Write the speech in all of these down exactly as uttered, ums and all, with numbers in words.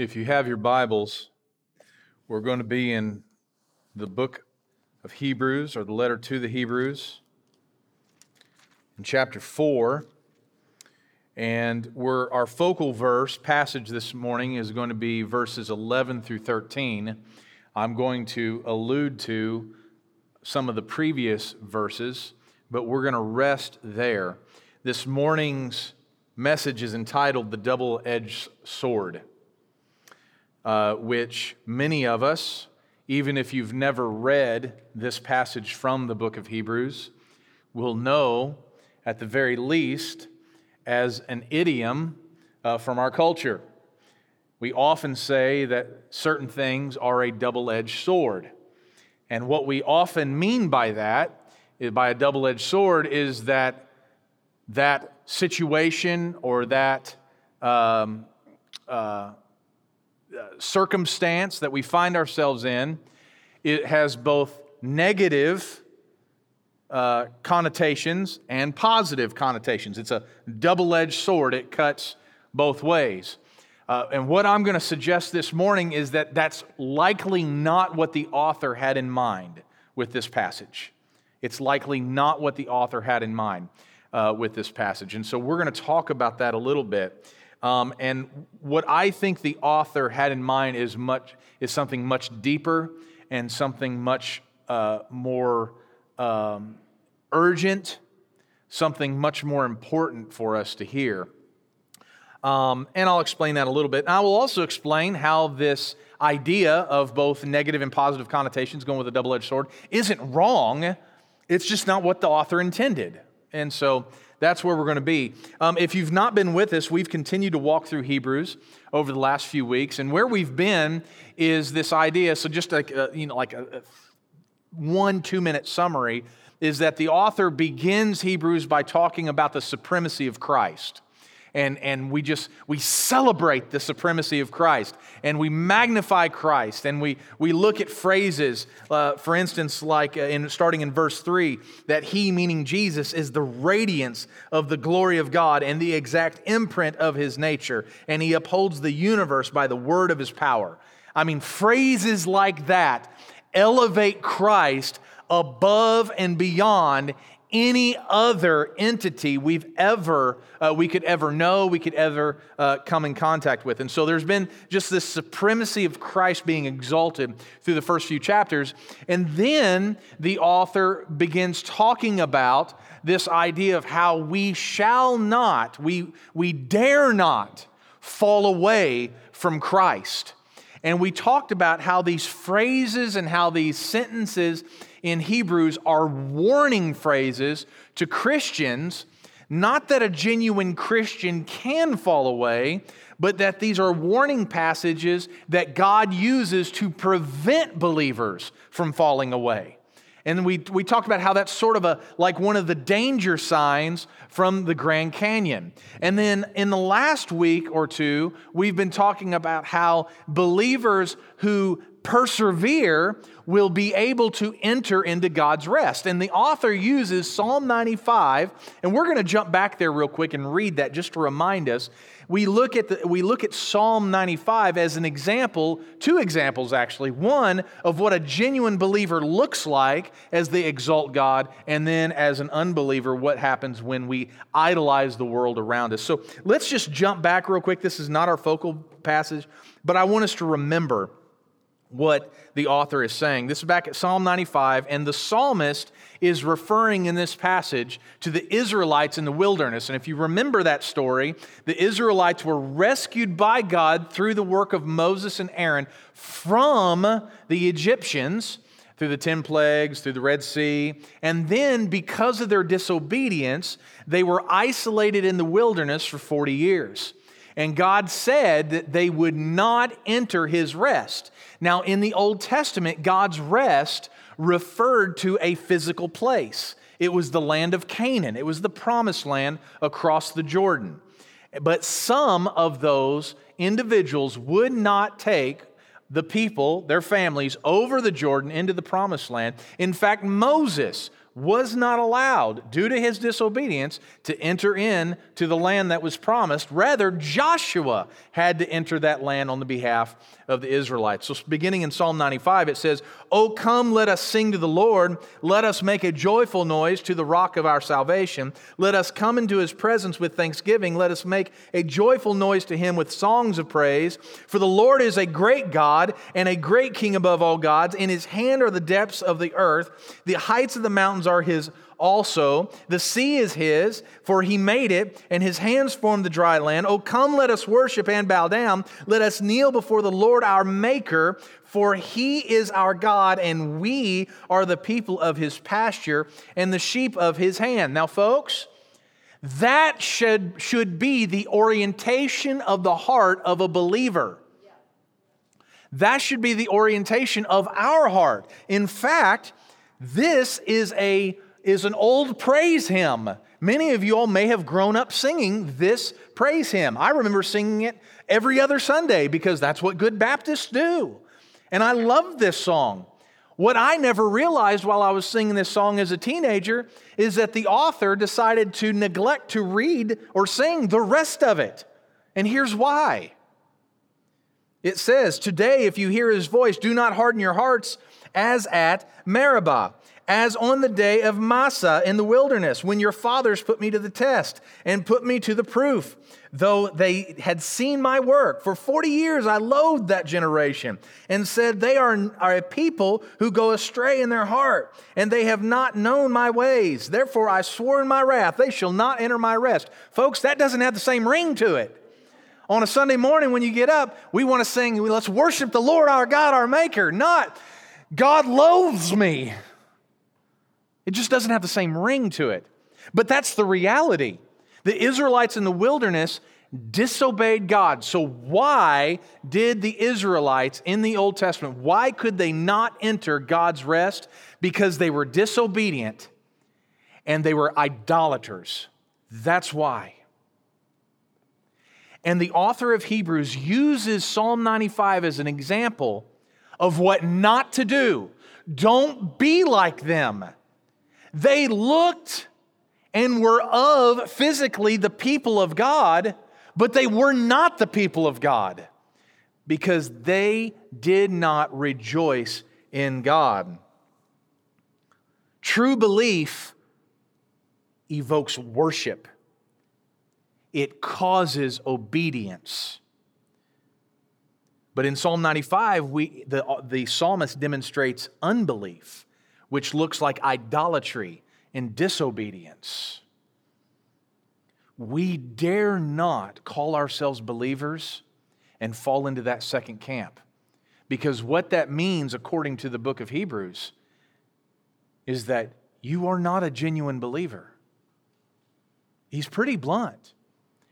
If you have your Bibles, we're going to be in the book of Hebrews, or the letter to the Hebrews, in chapter four. And we're, our focal verse passage this morning is going to be verses eleven through thirteen. I'm going to allude to some of the previous verses, but we're going to rest there. This morning's message is entitled, The Double-Edged Sword. Uh, which many of us, even if you've never read this passage from the book of Hebrews, will know at the very least as an idiom uh, from our culture. We often say that certain things are a double-edged sword. And what we often mean by that, by a double-edged sword, is that that situation or that um, uh, circumstance that we find ourselves in, it has both negative uh, connotations and positive connotations. It's a double-edged sword. It cuts both ways. Uh, and what I'm going to suggest this morning is that that's likely not what the author had in mind with this passage. It's likely not what the author had in mind uh, with this passage. And so we're going to talk about that a little bit. Um, and what I think the author had in mind is much is something much deeper and something much uh, more um, urgent, something much more important for us to hear. Um, and I'll explain that a little bit. And I will also explain how this idea of both negative and positive connotations going with a double-edged sword isn't wrong. It's just not what the author intended. And so that's where we're going to be. Um, if you've not been with us, we've continued to walk through Hebrews over the last few weeks, and where we've been is this idea. So, just like a, you know, like a, a one two-minute summary is that the author begins Hebrews by talking about the supremacy of Christ, and and we just we celebrate the supremacy of Christ, and we magnify Christ, and we we look at phrases, uh, for instance, like in starting in verse three, that He, meaning Jesus, is the radiance of the glory of God and the exact imprint of His nature, and He upholds the universe by the word of His power. I mean, phrases like that elevate Christ above and beyond any other entity we've ever, uh, we could ever know, we could ever uh, come in contact with. And so there's been just this supremacy of Christ being exalted through the first few chapters. And then the author begins talking about this idea of how we shall not, we, we dare not fall away from Christ. And we talked about how these phrases and how these sentences in Hebrews are warning phrases to Christians, not that a genuine Christian can fall away, but that these are warning passages that God uses to prevent believers from falling away. And we we talked about how that's sort of a like one of the danger signs from the Grand Canyon. And then in the last week or two, we've been talking about how believers who persevere will be able to enter into God's rest. And the author uses Psalm ninety-five, and we're going to jump back there real quick and read that just to remind us. We look at the, we look at Psalm ninety-five as an example, two examples actually, one of what a genuine believer looks like as they exalt God, and then as an unbeliever, what happens when we idolize the world around us. So let's just jump back real quick. This is not our focal passage, but I want us to remember what the author is saying. This is back at Psalm ninety-five, and the psalmist is referring in this passage to the Israelites in the wilderness. And if you remember that story, the Israelites were rescued by God through the work of Moses and Aaron from the Egyptians through the ten plagues, through the Red Sea. And then because of their disobedience, they were isolated in the wilderness for forty years. And God said that they would not enter His rest. Now, in the Old Testament, God's rest referred to a physical place. It was the land of Canaan. It was the promised land across the Jordan. But some of those individuals would not take the people, their families, over the Jordan into the promised land. In fact, Moses was not allowed, due to his disobedience, to enter in to the land that was promised. Rather, Joshua had to enter that land on the behalf of the Israelites. So beginning in Psalm ninety-five, it says, "O come, let us sing to the Lord. Let us make a joyful noise to the rock of our salvation. Let us come into his presence with thanksgiving. Let us make a joyful noise to him with songs of praise. For the Lord is a great God and a great King above all gods. In his hand are the depths of the earth. The heights of the mountains are his also. The sea is his, for he made it, and his hands formed the dry land. O come, let us worship and bow down. Let us kneel before the Lord our Maker, for he is our God, and we are the people of his pasture and the sheep of his hand." Now, folks, that should, should be the orientation of the heart of a believer. That should be the orientation of our heart. In fact, this is a is an old praise hymn. Many of you all may have grown up singing this praise hymn. I remember singing it every other Sunday because that's what good Baptists do. And I love this song. What I never realized while I was singing this song as a teenager is that the author decided to neglect to read or sing the rest of it. And here's why. It says, "Today, if you hear his voice, do not harden your hearts as at Meribah, as on the day of Massah in the wilderness, when your fathers put me to the test and put me to the proof, though they had seen my work. For forty years I loathed that generation and said, they are, are a people who go astray in their heart, and they have not known my ways. Therefore I swore in my wrath, they shall not enter my rest." Folks, that doesn't have the same ring to it. On a Sunday morning when you get up, we want to sing, "Let's worship the Lord our God, our Maker," not "God loathes me." It just doesn't have the same ring to it. But that's the reality. The Israelites in the wilderness disobeyed God. So why did the Israelites in the Old Testament, why could they not enter God's rest? Because they were disobedient and they were idolaters. That's why. And the author of Hebrews uses Psalm ninety-five as an example of what not to do. Don't be like them. They looked and were of physically the people of God, but they were not the people of God because they did not rejoice in God. True belief evokes worship. It causes obedience. But in Psalm ninety-five, we, the, the psalmist demonstrates unbelief, which looks like idolatry and disobedience. We dare not call ourselves believers and fall into that second camp, because what that means, according to the book of Hebrews, is that you are not a genuine believer. He's pretty blunt.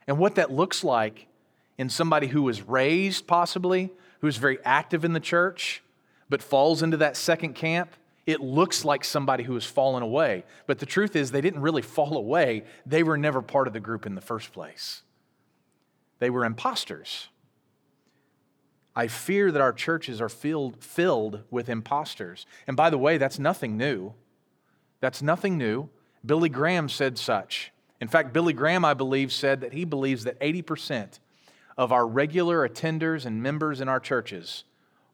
And what that looks like in somebody who was raised, possibly, who's very active in the church, but falls into that second camp, it looks like somebody who has fallen away. But the truth is they didn't really fall away. They were never part of the group in the first place. They were imposters. I fear that our churches are filled, filled with imposters. And by the way, that's nothing new. That's nothing new. Billy Graham said such. In fact, Billy Graham, I believe, said that he believes that eighty percent of our regular attenders and members in our churches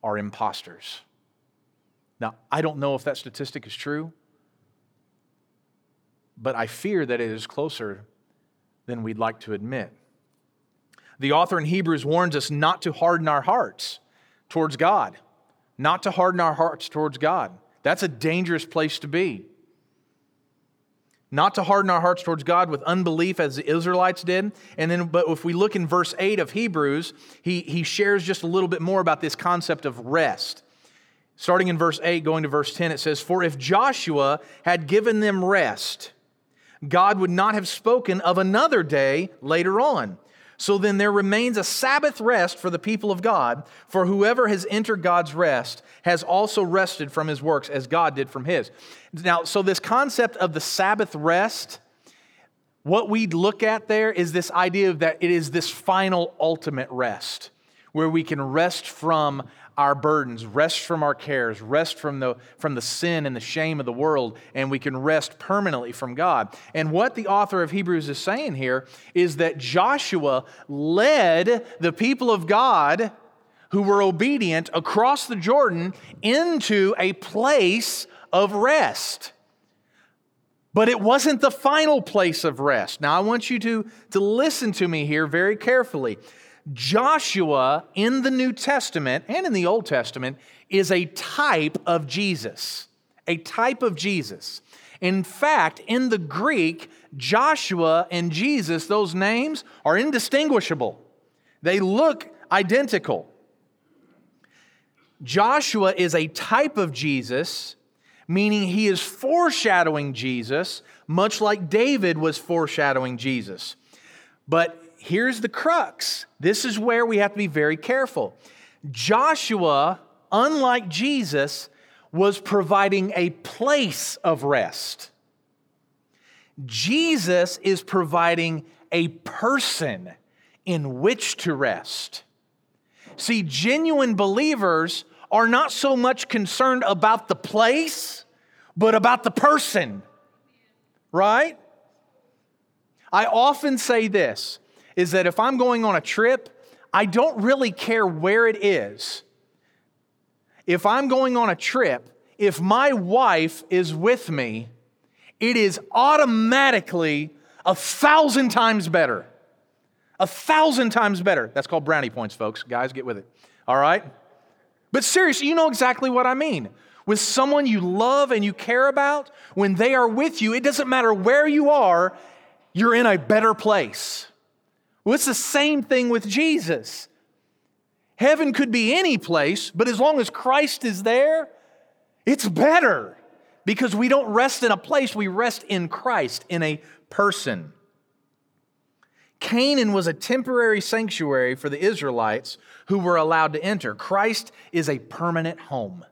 are imposters. Now, I don't know if that statistic is true, but I fear that it is closer than we'd like to admit. The author in Hebrews warns us not to harden our hearts towards God, not to harden our hearts towards God. That's a dangerous place to be. Not to harden our hearts towards God with unbelief as the Israelites did. And then, but if we look in verse eight of Hebrews, he, he shares just a little bit more about this concept of rest. Starting in verse eight, going to verse ten, it says, "For if Joshua had given them rest, God would not have spoken of another day later on. So then there remains a Sabbath rest for the people of God, for whoever has entered God's rest has also rested from his works as God did from his." Now, so this concept of the Sabbath rest, what we'd look at there is this idea that it is this final ultimate rest, where we can rest from our burdens, rest from our cares, rest from the, from the sin and the shame of the world, and we can rest permanently from God. And what the author of Hebrews is saying here is that Joshua led the people of God who were obedient across the Jordan into a place of rest. But it wasn't the final place of rest. Now, I want you to, to listen to me here very carefully. Joshua in the New Testament and in the Old Testament is a type of Jesus, a type of Jesus. In fact, in the Greek, Joshua and Jesus, those names are indistinguishable. They look identical. Joshua is a type of Jesus, meaning he is foreshadowing Jesus, much like David was foreshadowing Jesus. But here's the crux. This is where we have to be very careful. Joshua, unlike Jesus, was providing a place of rest. Jesus is providing a person in which to rest. See, genuine believers are not so much concerned about the place, but about the person, right? I often say this, is that if I'm going on a trip, I don't really care where it is. If I'm going on a trip, if my wife is with me, it is automatically a thousand times better. A thousand times better. That's called brownie points, folks. Guys, get with it. All right? But seriously, you know exactly what I mean. With someone you love and you care about, when they are with you, it doesn't matter where you are, you're in a better place. Well, it's the same thing with Jesus. Heaven could be any place, but as long as Christ is there, it's better because we don't rest in a place, we rest in Christ, in a person. Canaan was a temporary sanctuary for the Israelites who were allowed to enter. Christ is a permanent home.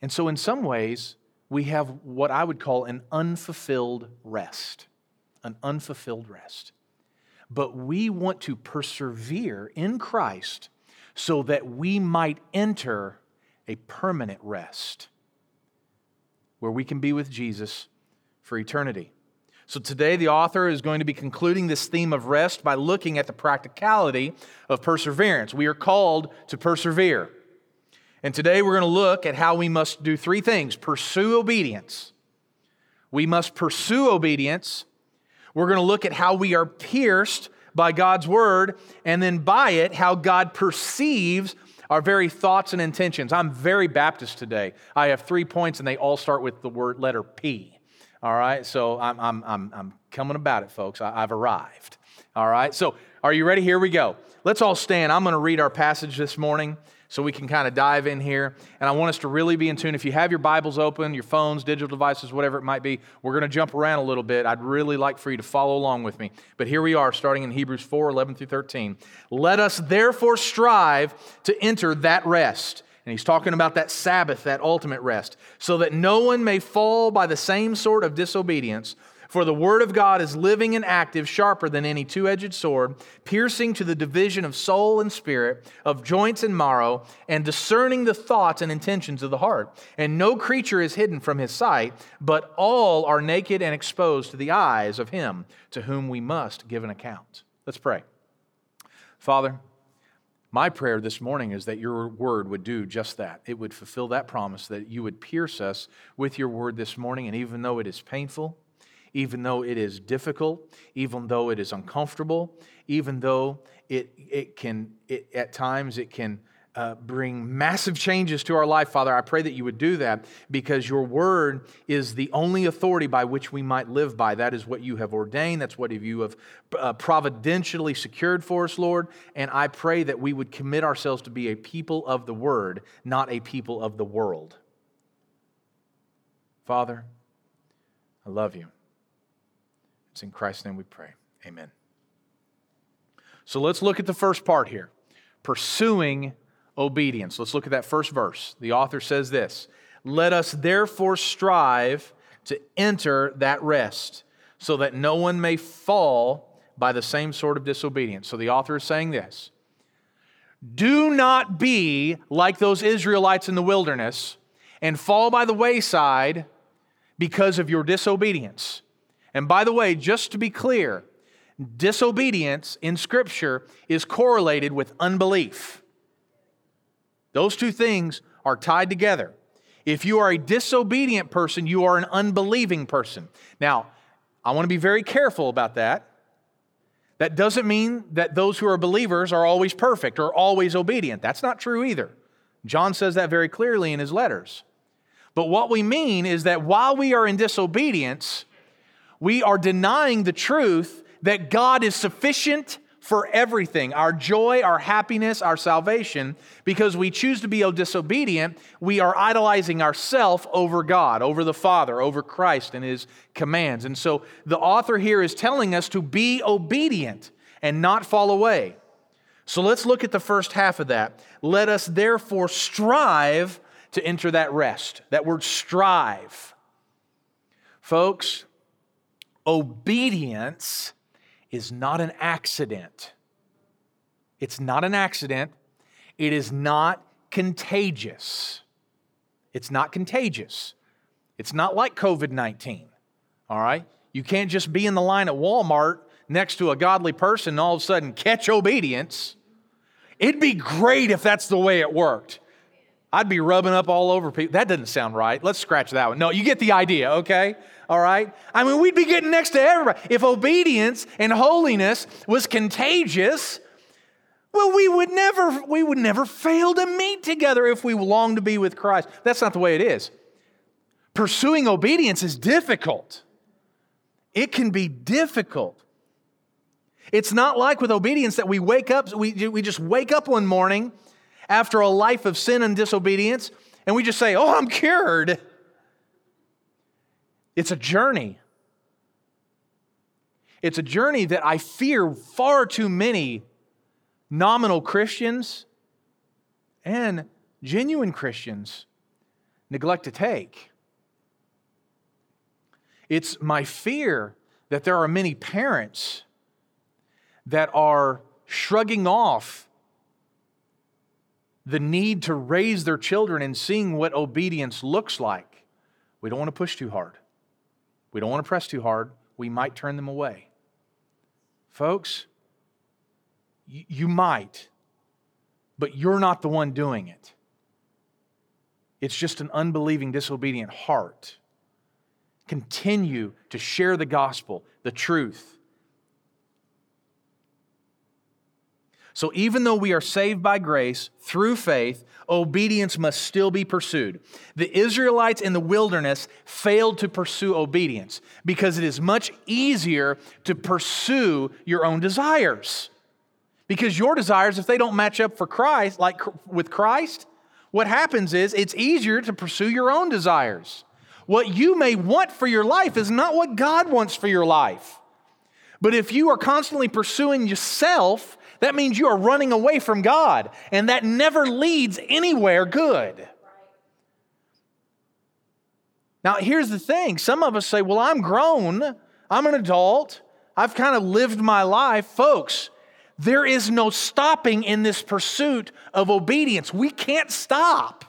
And so in some ways, we have what I would call an unfulfilled rest. An unfulfilled rest. But we want to persevere in Christ so that we might enter a permanent rest where we can be with Jesus for eternity. So today the author is going to be concluding this theme of rest by looking at the practicality of perseverance. We are called to persevere. And today we're going to look at how we must do three things. Pursue obedience. We must pursue obedience. We're going to look at how we are pierced by God's word, and then by it, how God perceives our very thoughts and intentions. I'm very Baptist today. I have three points and they all start with the word letter P. All right, so I'm I'm I'm I'm coming about it, folks. I, I've arrived. All right, so are you ready? Here we go. Let's all stand. I'm going to read our passage this morning so we can kind of dive in here. And I want us to really be in tune. If you have your Bibles open, your phones, digital devices, whatever it might be, we're going to jump around a little bit. I'd really like for you to follow along with me. But here we are, starting in Hebrews four, eleven through thirteen. Let us therefore strive to enter that rest. And he's talking about that Sabbath, that ultimate rest, so that no one may fall by the same sort of disobedience. For the word of God is living and active, sharper than any two-edged sword, piercing to the division of soul and spirit, of joints and marrow, and discerning the thoughts and intentions of the heart. And no creature is hidden from his sight, but all are naked and exposed to the eyes of him to whom we must give an account. Let's pray. Father, my prayer this morning is that your word would do just that. It would fulfill that promise, that you would pierce us with your word this morning. And even though it is painful, even though it is difficult, even though it is uncomfortable, even though it it can, it, at times it can uh, bring massive changes to our life, Father, I pray that you would do that because your word is the only authority by which we might live by. That is what you have ordained. That's what you have uh, providentially secured for us, Lord. And I pray that we would commit ourselves to be a people of the word, not a people of the world. Father, I love you. It's in Christ's name we pray. Amen. So let's look at the first part here. Pursuing obedience. Let's look at that first verse. The author says this, let us therefore strive to enter that rest so that no one may fall by the same sort of disobedience. So the author is saying this: do not be like those Israelites in the wilderness and fall by the wayside because of your disobedience. And by the way, just to be clear, disobedience in Scripture is correlated with unbelief. Those two things are tied together. If you are a disobedient person, you are an unbelieving person. Now, I want to be very careful about that. That doesn't mean that those who are believers are always perfect or always obedient. That's not true either. John says that very clearly in his letters. But what we mean is that while we are in disobedience, we are denying the truth that God is sufficient for everything, our joy, our happiness, our salvation. Because we choose to be disobedient, we are idolizing ourselves over God, over the Father, over Christ and His commands. And so the author here is telling us to be obedient and not fall away. So let's look at the first half of that. Let us therefore strive to enter that rest. That word strive. Folks, obedience is not an accident. It's not an accident. It is not contagious. It's not contagious. It's not like covid nineteen, all right? You can't just be in the line at Walmart next to a godly person and all of a sudden catch obedience. It'd be great if that's the way it worked. I'd be rubbing up all over people. That doesn't sound right. Let's scratch that one. No, you get the idea, okay? All right? I mean, we'd be getting next to everybody. If obedience and holiness was contagious, well, we would never, we would never fail to meet together if we longed to be with Christ. That's not the way it is. Pursuing obedience is difficult. It can be difficult. It's not like with obedience that we wake up, we, we just wake up one morning after a life of sin and disobedience, and we just say, oh, I'm cured. It's a journey. It's a journey that I fear far too many nominal Christians and genuine Christians neglect to take. It's my fear that there are many parents that are shrugging off the need to raise their children and seeing what obedience looks like. We don't want to push too hard. We don't want to press too hard. We might turn them away. Folks, you might, but you're not the one doing it. It's just an unbelieving, disobedient heart. Continue to share the gospel, the truth. So even though we are saved by grace through faith, obedience must still be pursued. The Israelites in the wilderness failed to pursue obedience because it is much easier to pursue your own desires. Because your desires, if they don't match up for Christ, like with Christ, what happens is it's easier to pursue your own desires. What you may want for your life is not what God wants for your life. But if you are constantly pursuing yourself, that means you are running away from God, and that never leads anywhere good. Now, here's the thing. Some of us say, well, I'm grown. I'm an adult. I've kind of lived my life. Folks, there is no stopping in this pursuit of obedience. We can't stop.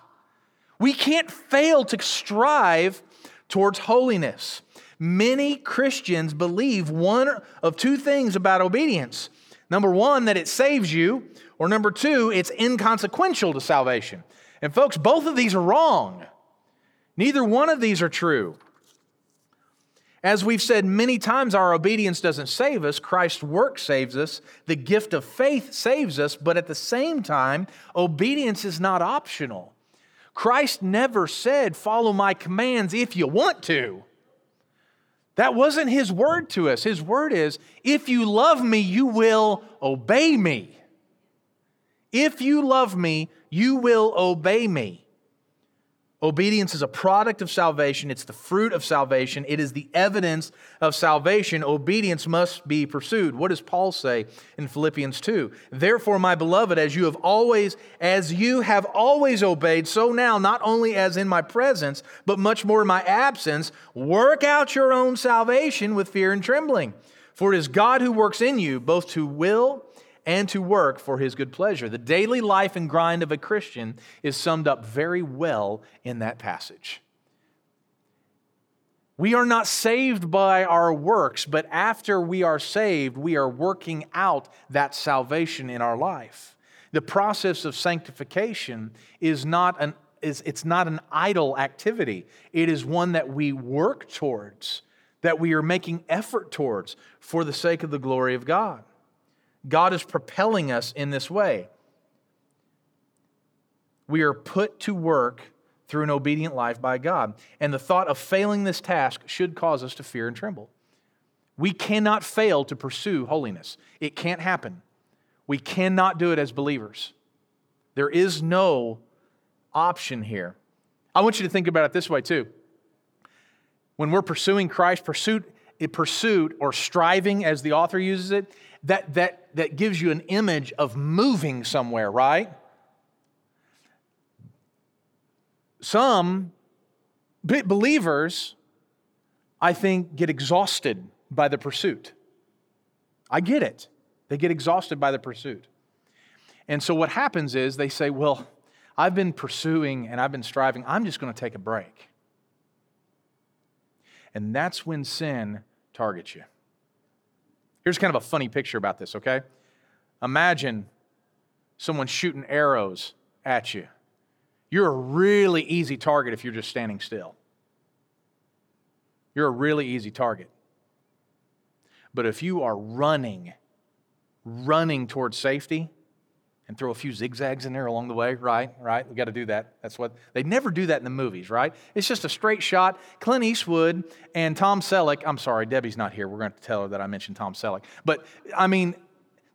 We can't fail to strive towards holiness. Many Christians believe one of two things about obedience. Number one, that it saves you, or number two, it's inconsequential to salvation. And folks, both of these are wrong. Neither one of these are true. As we've said many times, our obedience doesn't save us. Christ's work saves us. The gift of faith saves us. But at the same time, obedience is not optional. Christ never said, follow my commands if you want to. That wasn't His word to us. His word is, if you love me, you will obey me. If you love me, you will obey me. Obedience is a product of salvation. It's the fruit of salvation. It is the evidence of salvation. Obedience must be pursued. What does Paul say in Philippians two? Therefore, my beloved, as you have always, as you have always obeyed, so now, not only as in my presence, but much more in my absence, work out your own salvation with fear and trembling. For it is God who works in you both to will and to work for his good pleasure. The daily life and grind of a Christian is summed up very well in that passage. We are not saved by our works, but after we are saved, we are working out that salvation in our life. The process of sanctification is not an is it's not an idle activity. It is one that we work towards, that we are making effort towards for the sake of the glory of God. God is propelling us in this way. We are put to work through an obedient life by God. And the thought of failing this task should cause us to fear and tremble. We cannot fail to pursue holiness. It can't happen. We cannot do it as believers. There is no option here. I want you to think about it this way too. When we're pursuing Christ, pursuit, pursuit or striving as the author uses it, that, that, that gives you an image of moving somewhere, right? Some believers, I think, get exhausted by the pursuit. I get it. They get exhausted by the pursuit. And so what happens is they say, well, I've been pursuing and I've been striving. I'm just going to take a break. And that's when sin targets you. Here's kind of a funny picture about this, okay? Imagine someone shooting arrows at you. You're a really easy target if you're just standing still. You're a really easy target. But if you are running, running towards safety, and throw a few zigzags in there along the way, right? Right? We got to do that. That's what they never do that in the movies, right? It's just a straight shot. Clint Eastwood and Tom Selleck. I'm sorry, Debbie's not here. We're going to tell her that I mentioned Tom Selleck. But I mean,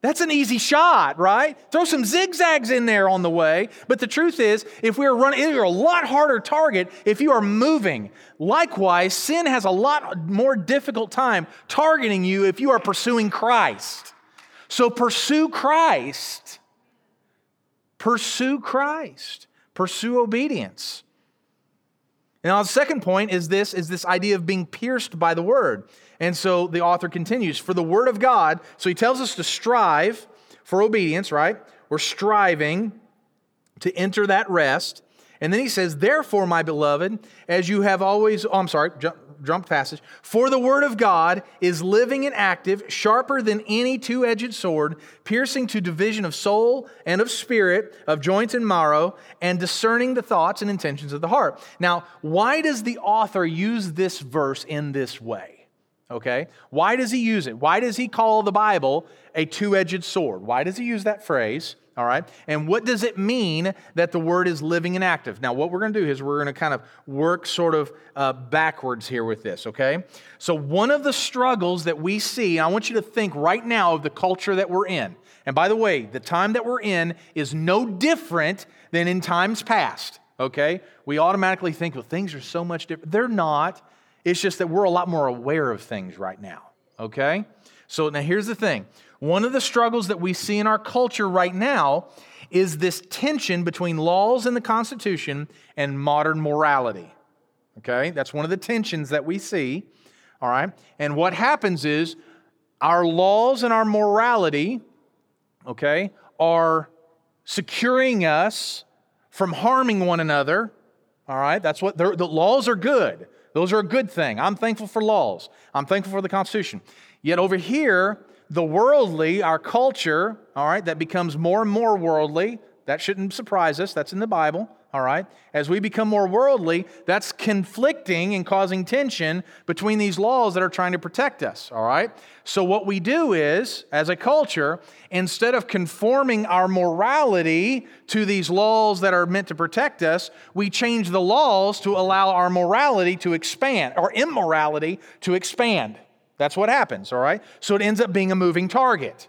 that's an easy shot, right? Throw some zigzags in there on the way. But the truth is, if we're running, you're a lot harder target if you are moving. Likewise, sin has a lot more difficult time targeting you if you are pursuing Christ. So pursue Christ. Pursue Christ. Pursue obedience. Now, the second point is this, is this idea of being pierced by the word. And so the author continues, for the word of God, so he tells us to strive for obedience, right? We're striving to enter that rest. And then he says, therefore, my beloved, as you have always, oh, I'm sorry, jump, jump passage, for the word of God is living and active, sharper than any two-edged sword, piercing to division of soul and of spirit, of joints and marrow, and discerning the thoughts and intentions of the heart. Now, why does the author use this verse in this way? Okay? Why does he use it? Why does he call the Bible a two-edged sword? Why does he use that phrase? All right. And what does it mean that the word is living and active? Now, what we're going to do is we're going to kind of work sort of uh, backwards here with this. Okay. So one of the struggles that we see, and I want you to think right now of the culture that we're in. And by the way, the time that we're in is no different than in times past. Okay. We automatically think, well, things are so much different. They're not. It's just that we're a lot more aware of things right now. Okay. So now here's the thing. One of the struggles that we see in our culture right now is this tension between laws and the Constitution and modern morality. Okay? That's one of the tensions that we see. All right? And what happens is our laws and our morality, okay, are securing us from harming one another. All right? That's what the laws are good. Those are a good thing. I'm thankful for laws. I'm thankful for the Constitution. Yet over here, the worldly, our culture, all right, that becomes more and more worldly. That shouldn't surprise us. That's in the Bible, all right? As we become more worldly, that's conflicting and causing tension between these laws that are trying to protect us, all right? So what we do is, as a culture, instead of conforming our morality to these laws that are meant to protect us, we change the laws to allow our morality to expand, or immorality to expand. That's what happens, all right? So it ends up being a moving target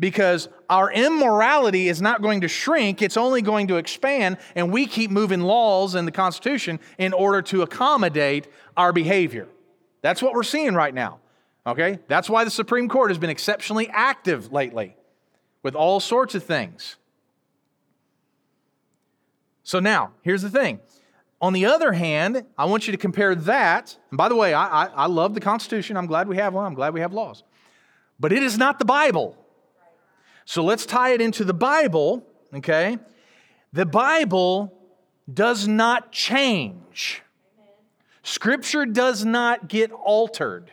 because our immorality is not going to shrink. It's only going to expand, and we keep moving laws and the Constitution in order to accommodate our behavior. That's what we're seeing right now, okay? That's why the Supreme Court has been exceptionally active lately with all sorts of things. So now, here's the thing. On the other hand, I want you to compare that. And by the way, I, I, I love the Constitution. I'm glad we have one. I'm glad we have laws. but it is not the Bible. So let's tie it into the Bible, okay? The Bible does not change. Scripture does not get altered.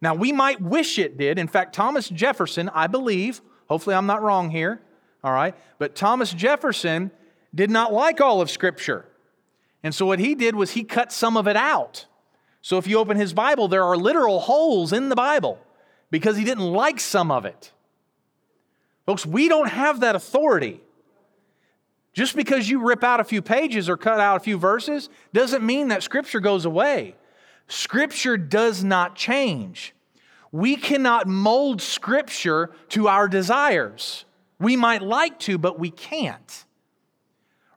Now, we might wish it did. In fact, Thomas Jefferson, I believe, hopefully I'm not wrong here, all right? But Thomas Jefferson did not like all of Scripture. And so what he did was he cut some of it out. So if you open his Bible, there are literal holes in the Bible because he didn't like some of it. Folks, we don't have that authority. Just because you rip out a few pages or cut out a few verses doesn't mean that Scripture goes away. Scripture does not change. We cannot mold Scripture to our desires. We might like to, but we can't.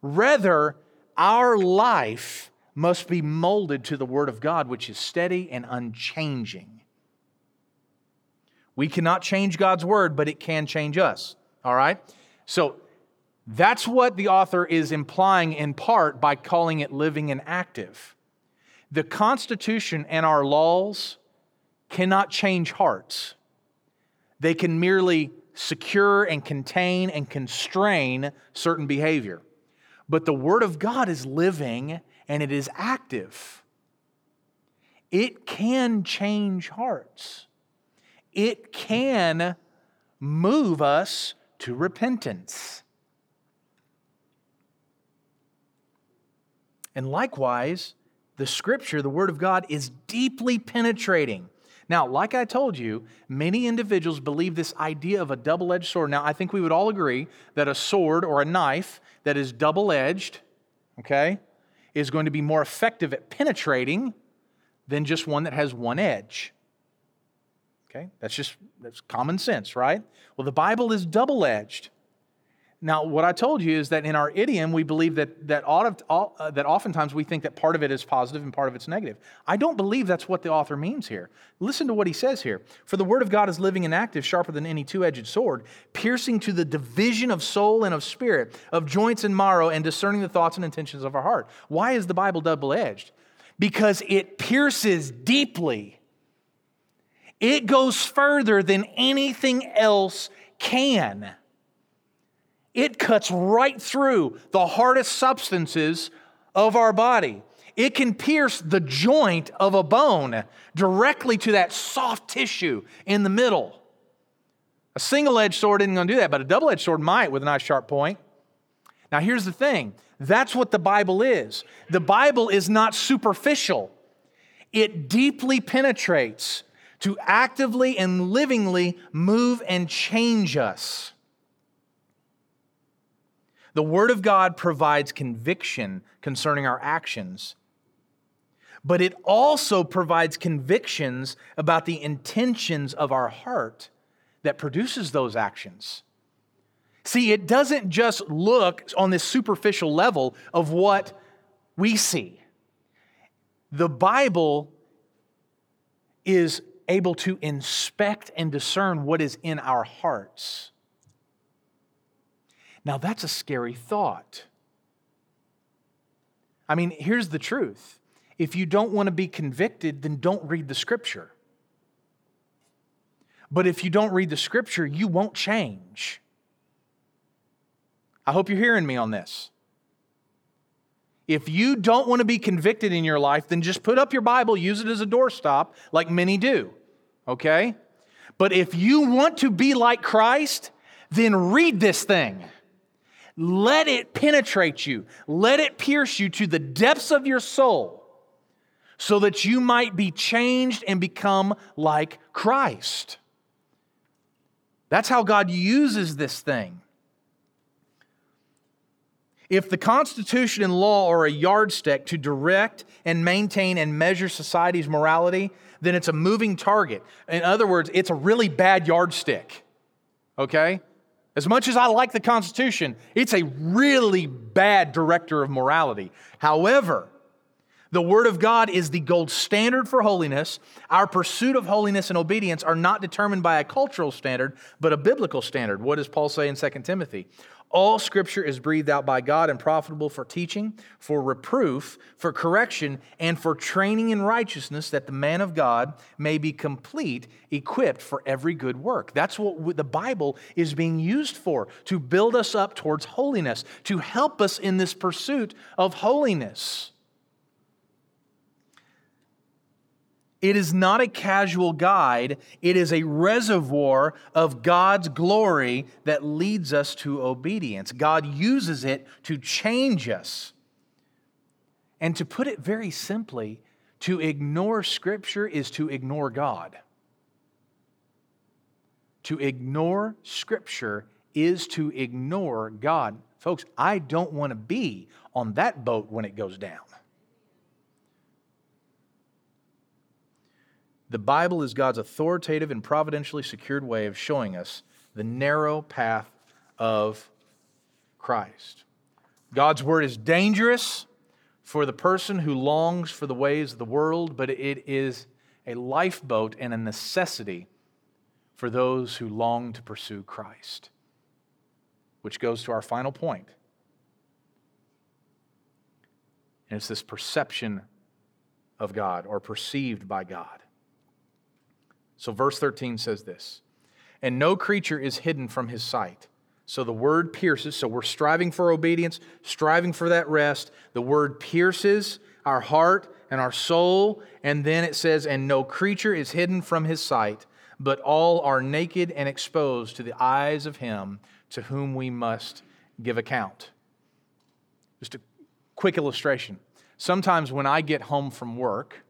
Rather, our life must be molded to the Word of God, which is steady and unchanging. We cannot change God's Word, but it can change us. All right? So that's what the author is implying in part by calling it living and active. The Constitution and our laws cannot change hearts. They can merely secure and contain and constrain certain behavior. But the Word of God is living and it is active. It can change hearts. It can move us to repentance. And likewise, the Scripture, the Word of God, is deeply penetrating. Now, like I told you, many individuals believe this idea of a double-edged sword. Now, I think we would all agree that a sword or a knife that is double-edged, okay, is going to be more effective at penetrating than just one that has one edge. Okay, that's just that's common sense, right? Well, the Bible is double-edged. Now, what I told you is that in our idiom, we believe that that, ought, uh, that oftentimes we think that part of it is positive and part of it's negative. I don't believe that's what the author means here. Listen to what he says here. For the Word of God is living and active, sharper than any two-edged sword, piercing to the division of soul and of spirit, of joints and marrow, and discerning the thoughts and intentions of our heart. Why is the Bible double-edged? Because it pierces deeply. It goes further than anything else can. It cuts right through the hardest substances of our body. It can pierce the joint of a bone directly to that soft tissue in the middle. A single-edged sword isn't going to do that, but a double-edged sword might with a nice sharp point. Now, here's the thing. That's what the Bible is. The Bible is not superficial. It deeply penetrates to actively and livingly move and change us. The Word of God provides conviction concerning our actions, but it also provides convictions about the intentions of our heart that produces those actions. See, it doesn't just look on this superficial level of what we see. The Bible is able to inspect and discern what is in our hearts. Now, that's a scary thought. I mean, here's the truth. If you don't want to be convicted, then don't read the Scripture. But if you don't read the Scripture, you won't change. I hope you're hearing me on this. If you don't want to be convicted in your life, then just put up your Bible, use it as a doorstop, like many do, okay? But if you want to be like Christ, then read this thing. Let it penetrate you. Let it pierce you to the depths of your soul so that you might be changed and become like Christ. That's how God uses this thing. If the Constitution and law are a yardstick to direct and maintain and measure society's morality, then it's a moving target. In other words, it's a really bad yardstick, okay? As much as I like the Constitution, it's a really bad director of morality. However, The Word of God is the gold standard for holiness. Our pursuit of holiness and obedience are not determined by a cultural standard, but a biblical standard. What does Paul say in Second Timothy? All Scripture is breathed out by God and profitable for teaching, for reproof, for correction, and for training in righteousness, that the man of God may be complete, equipped for every good work. That's what the Bible is being used for, to build us up towards holiness, to help us in this pursuit of holiness. It is not a casual guide. It is a reservoir of God's glory that leads us to obedience. God uses it to change us. And to put it very simply, to ignore Scripture is to ignore God. To ignore Scripture is to ignore God. Folks, I don't want to be on that boat when it goes down. The Bible is God's authoritative and providentially secured way of showing us the narrow path of Christ. God's Word is dangerous for the person who longs for the ways of the world, but it is a lifeboat and a necessity for those who long to pursue Christ. Which goes to our final point. And it's this perception of God, or perceived by God. So verse thirteen says this, and no creature is hidden from his sight. So the word pierces, so we're striving for obedience, striving for that rest. The word pierces our heart and our soul. And then it says, and no creature is hidden from his sight, but all are naked and exposed to the eyes of him to whom we must give account. Just a quick illustration. Sometimes when I get home from work,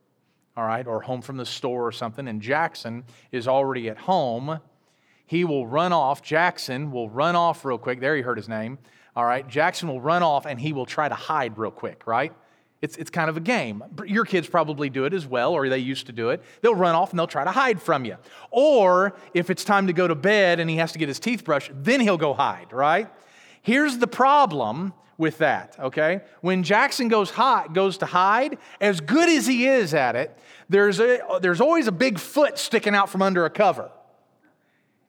all right, or home from the store or something, and Jackson is already at home, he will run off, Jackson will run off real quick, there you heard his name, all right, Jackson will run off and he will try to hide real quick, right? It's, it's kind of a game. Your kids probably do it as well, or they used to do it. They'll run off and they'll try to hide from you. Or if it's time to go to bed and he has to get his teeth brushed, then he'll go hide, right? Here's the problem with that, okay? When Jackson goes hot, goes to hide, as good as he is at it, there's a, there's always a big foot sticking out from under a cover.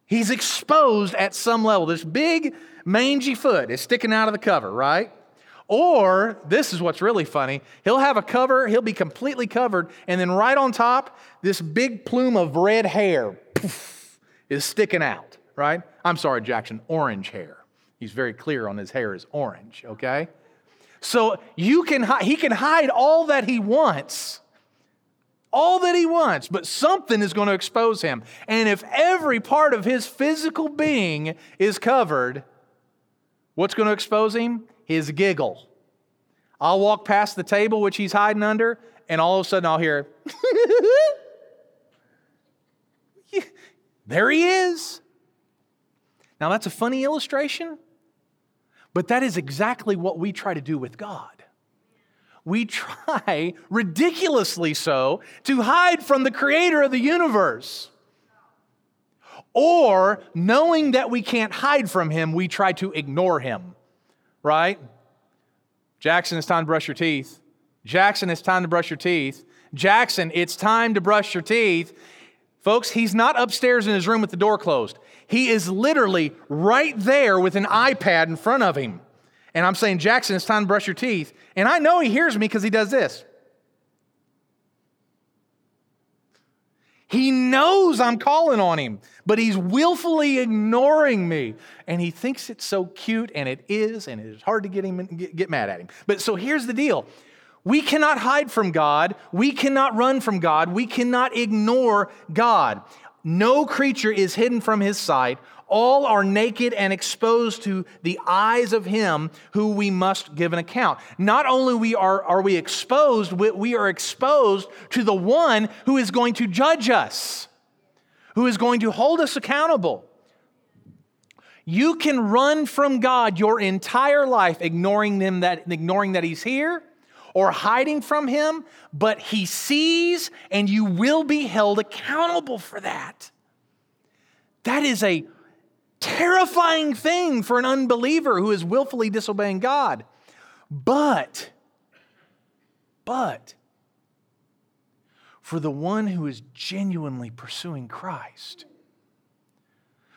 He's exposed at some level. This big mangy foot is sticking out of the cover, right? Or, this is what's really funny, he'll have a cover, he'll be completely covered, and then right on top, this big plume of red hair poof, is sticking out, right? I'm sorry, Jackson, orange hair. He's very clear on his hair is orange, okay? So you can hi- he can hide all that he wants, all that he wants, but something is going to expose him. And if every part of his physical being is covered, what's going to expose him? His giggle. I'll walk past the table which he's hiding under, and all of a sudden I'll hear, there he is. Now that's a funny illustration. But that is exactly what we try to do with God. We try, ridiculously so, to hide from the creator of the universe. Or, knowing that we can't hide from him, we try to ignore him. Right? Jackson, it's time to brush your teeth. Jackson, it's time to brush your teeth. Jackson, it's time to brush your teeth. Folks, he's not upstairs in his room with the door closed. He is literally right there with an iPad in front of him. And I'm saying, Jackson, it's time to brush your teeth. And I know he hears me because he does this. He knows I'm calling on him, but he's willfully ignoring me. And he thinks it's so cute, and it is, and it's hard to get him get mad at him. But so here's the deal. We cannot hide from God. We cannot run from God. We cannot ignore God. No creature is hidden from his sight. All are naked and exposed to the eyes of him who we must give an account. Not only we are, are we exposed, we are exposed to the one who is going to judge us, who is going to hold us accountable. You can run from God your entire life ignoring him that, ignoring that he's here, or hiding from him, but he sees, and you will be held accountable for that. That is a terrifying thing for an unbeliever who is willfully disobeying God. But, but for the one who is genuinely pursuing Christ,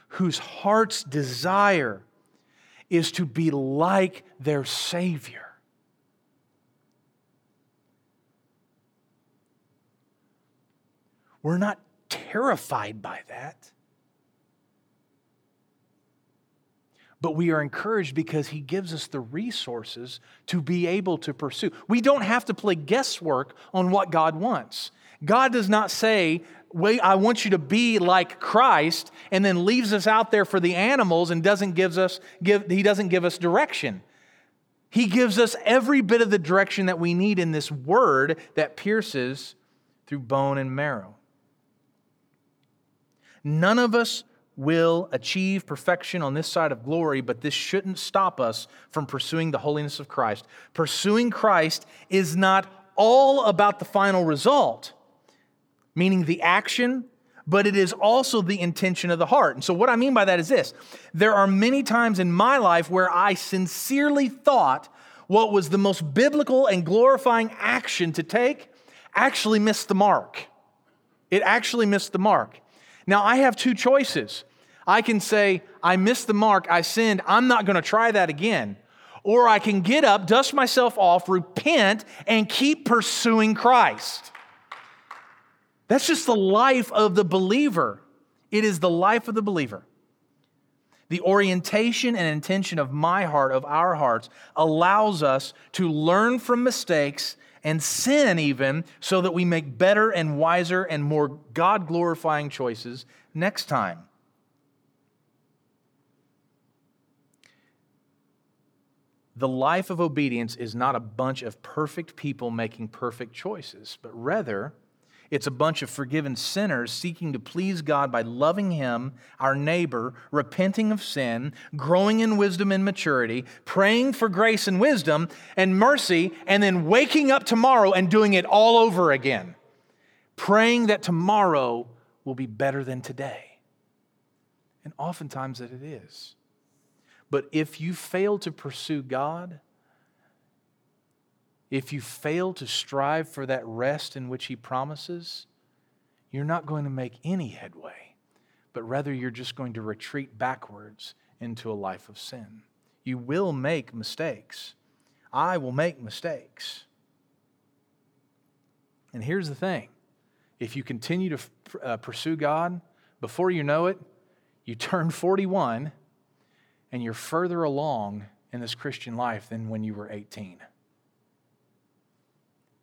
whose heart's desire is to be like their Savior. We're not terrified by that, but we are encouraged because He gives us the resources to be able to pursue. We don't have to play guesswork on what God wants. God does not say, wait, I want you to be like Christ, and then leaves us out there for the animals and doesn't gives us, give, He doesn't give us direction. He gives us every bit of the direction that we need in this word that pierces through bone and marrow. None of us will achieve perfection on this side of glory, but this shouldn't stop us from pursuing the holiness of Christ. Pursuing Christ is not all about the final result, meaning the action, but it is also the intention of the heart. And so what I mean by that is this. There are many times in my life where I sincerely thought what was the most biblical and glorifying action to take actually missed the mark. It actually missed the mark. Now, I have two choices. I can say, I missed the mark, I sinned, I'm not going to try that again. Or I can get up, dust myself off, repent, and keep pursuing Christ. That's just the life of the believer. It is the life of the believer. The orientation and intention of my heart, of our hearts, allows us to learn from mistakes and sin even, so that we make better and wiser and more God-glorifying choices next time. The life of obedience is not a bunch of perfect people making perfect choices, but rather it's a bunch of forgiven sinners seeking to please God by loving Him, our neighbor, repenting of sin, growing in wisdom and maturity, praying for grace and wisdom and mercy, and then waking up tomorrow and doing it all over again, praying that tomorrow will be better than today. And oftentimes that it is. But if you fail to pursue God, if you fail to strive for that rest in which He promises, you're not going to make any headway, but rather you're just going to retreat backwards into a life of sin. You will make mistakes. I will make mistakes. And here's the thing. If you continue to f- uh, pursue God, before you know it, you turn forty-one and you're further along in this Christian life than when you were eighteen.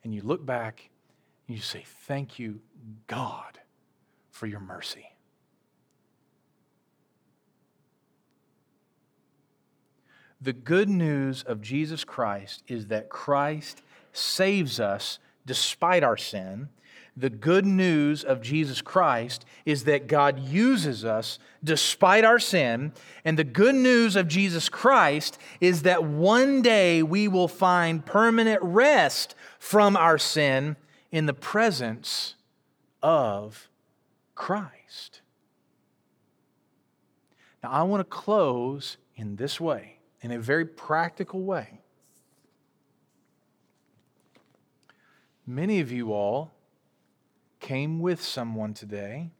And you look back and you say, thank you, God, for your mercy. The good news of Jesus Christ is that Christ saves us despite our sin. The good news of Jesus Christ is that God uses us despite our sin. And the good news of Jesus Christ is that one day we will find permanent rest from our sin in the presence of Christ. Now, I want to close in this way, in a very practical way. Many of you all came with someone today,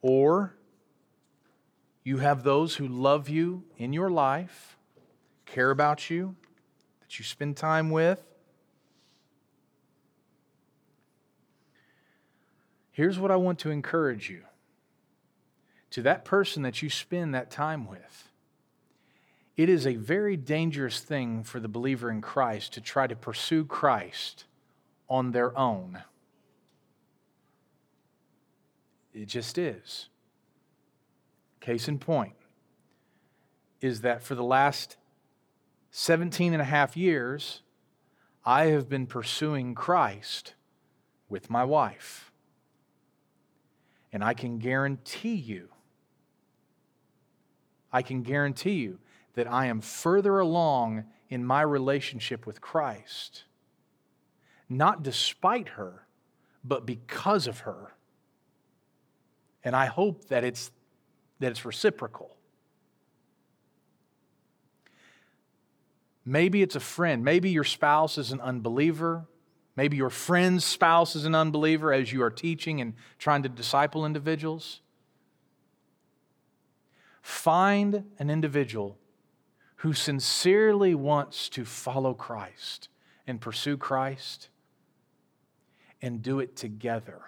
or you have those who love you in your life, care about you, that you spend time with. Here's what I want to encourage you. To that person that you spend that time with, it is a very dangerous thing for the believer in Christ to try to pursue Christ on their own. It just is. Case in point is that for the last seventeen and a half years, I have been pursuing Christ with my wife. And I can guarantee you, I can guarantee you that I am further along in my relationship with Christ, not despite her, but because of her. And I hope that it's, that it's reciprocal. Maybe it's a friend. Maybe your spouse is an unbeliever. Maybe your friend's spouse is an unbeliever as you are teaching and trying to disciple individuals. Find an individual who sincerely wants to follow Christ and pursue Christ, and do it together.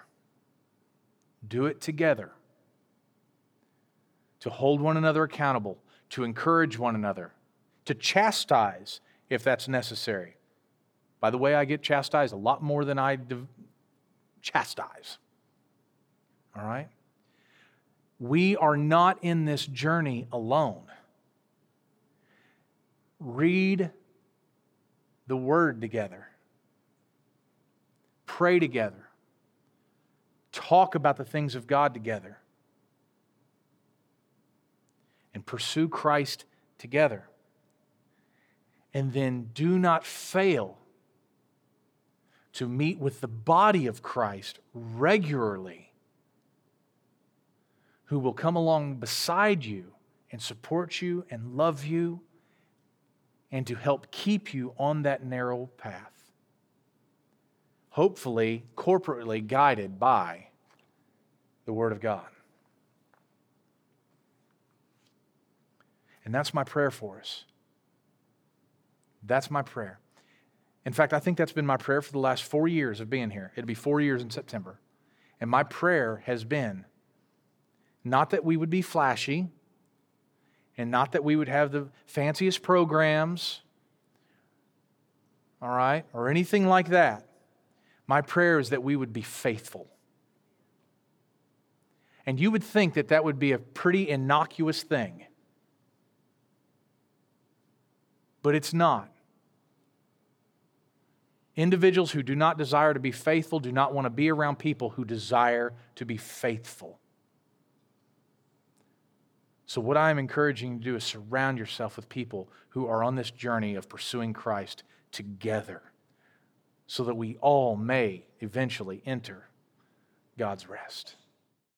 Do it together. To hold one another accountable, to encourage one another, to chastise if that's necessary. By the way, I get chastised a lot more than I div- chastise. All right? We are not in this journey alone. Read the Word together. Pray together. Talk about the things of God together. And pursue Christ together. And then do not fail to meet with the body of Christ regularly, who will come along beside you and support you and love you and to help keep you on that narrow path. Hopefully, corporately guided by the Word of God. And that's my prayer for us. That's my prayer. In fact, I think that's been my prayer for the last four years of being here. It'll be four years in September. And my prayer has been not that we would be flashy and not that we would have the fanciest programs, all right, or anything like that. My prayer is that we would be faithful. And you would think that that would be a pretty innocuous thing. But it's not. Individuals who do not desire to be faithful do not want to be around people who desire to be faithful. So what I am encouraging you to do is surround yourself with people who are on this journey of pursuing Christ together, so that we all may eventually enter God's rest.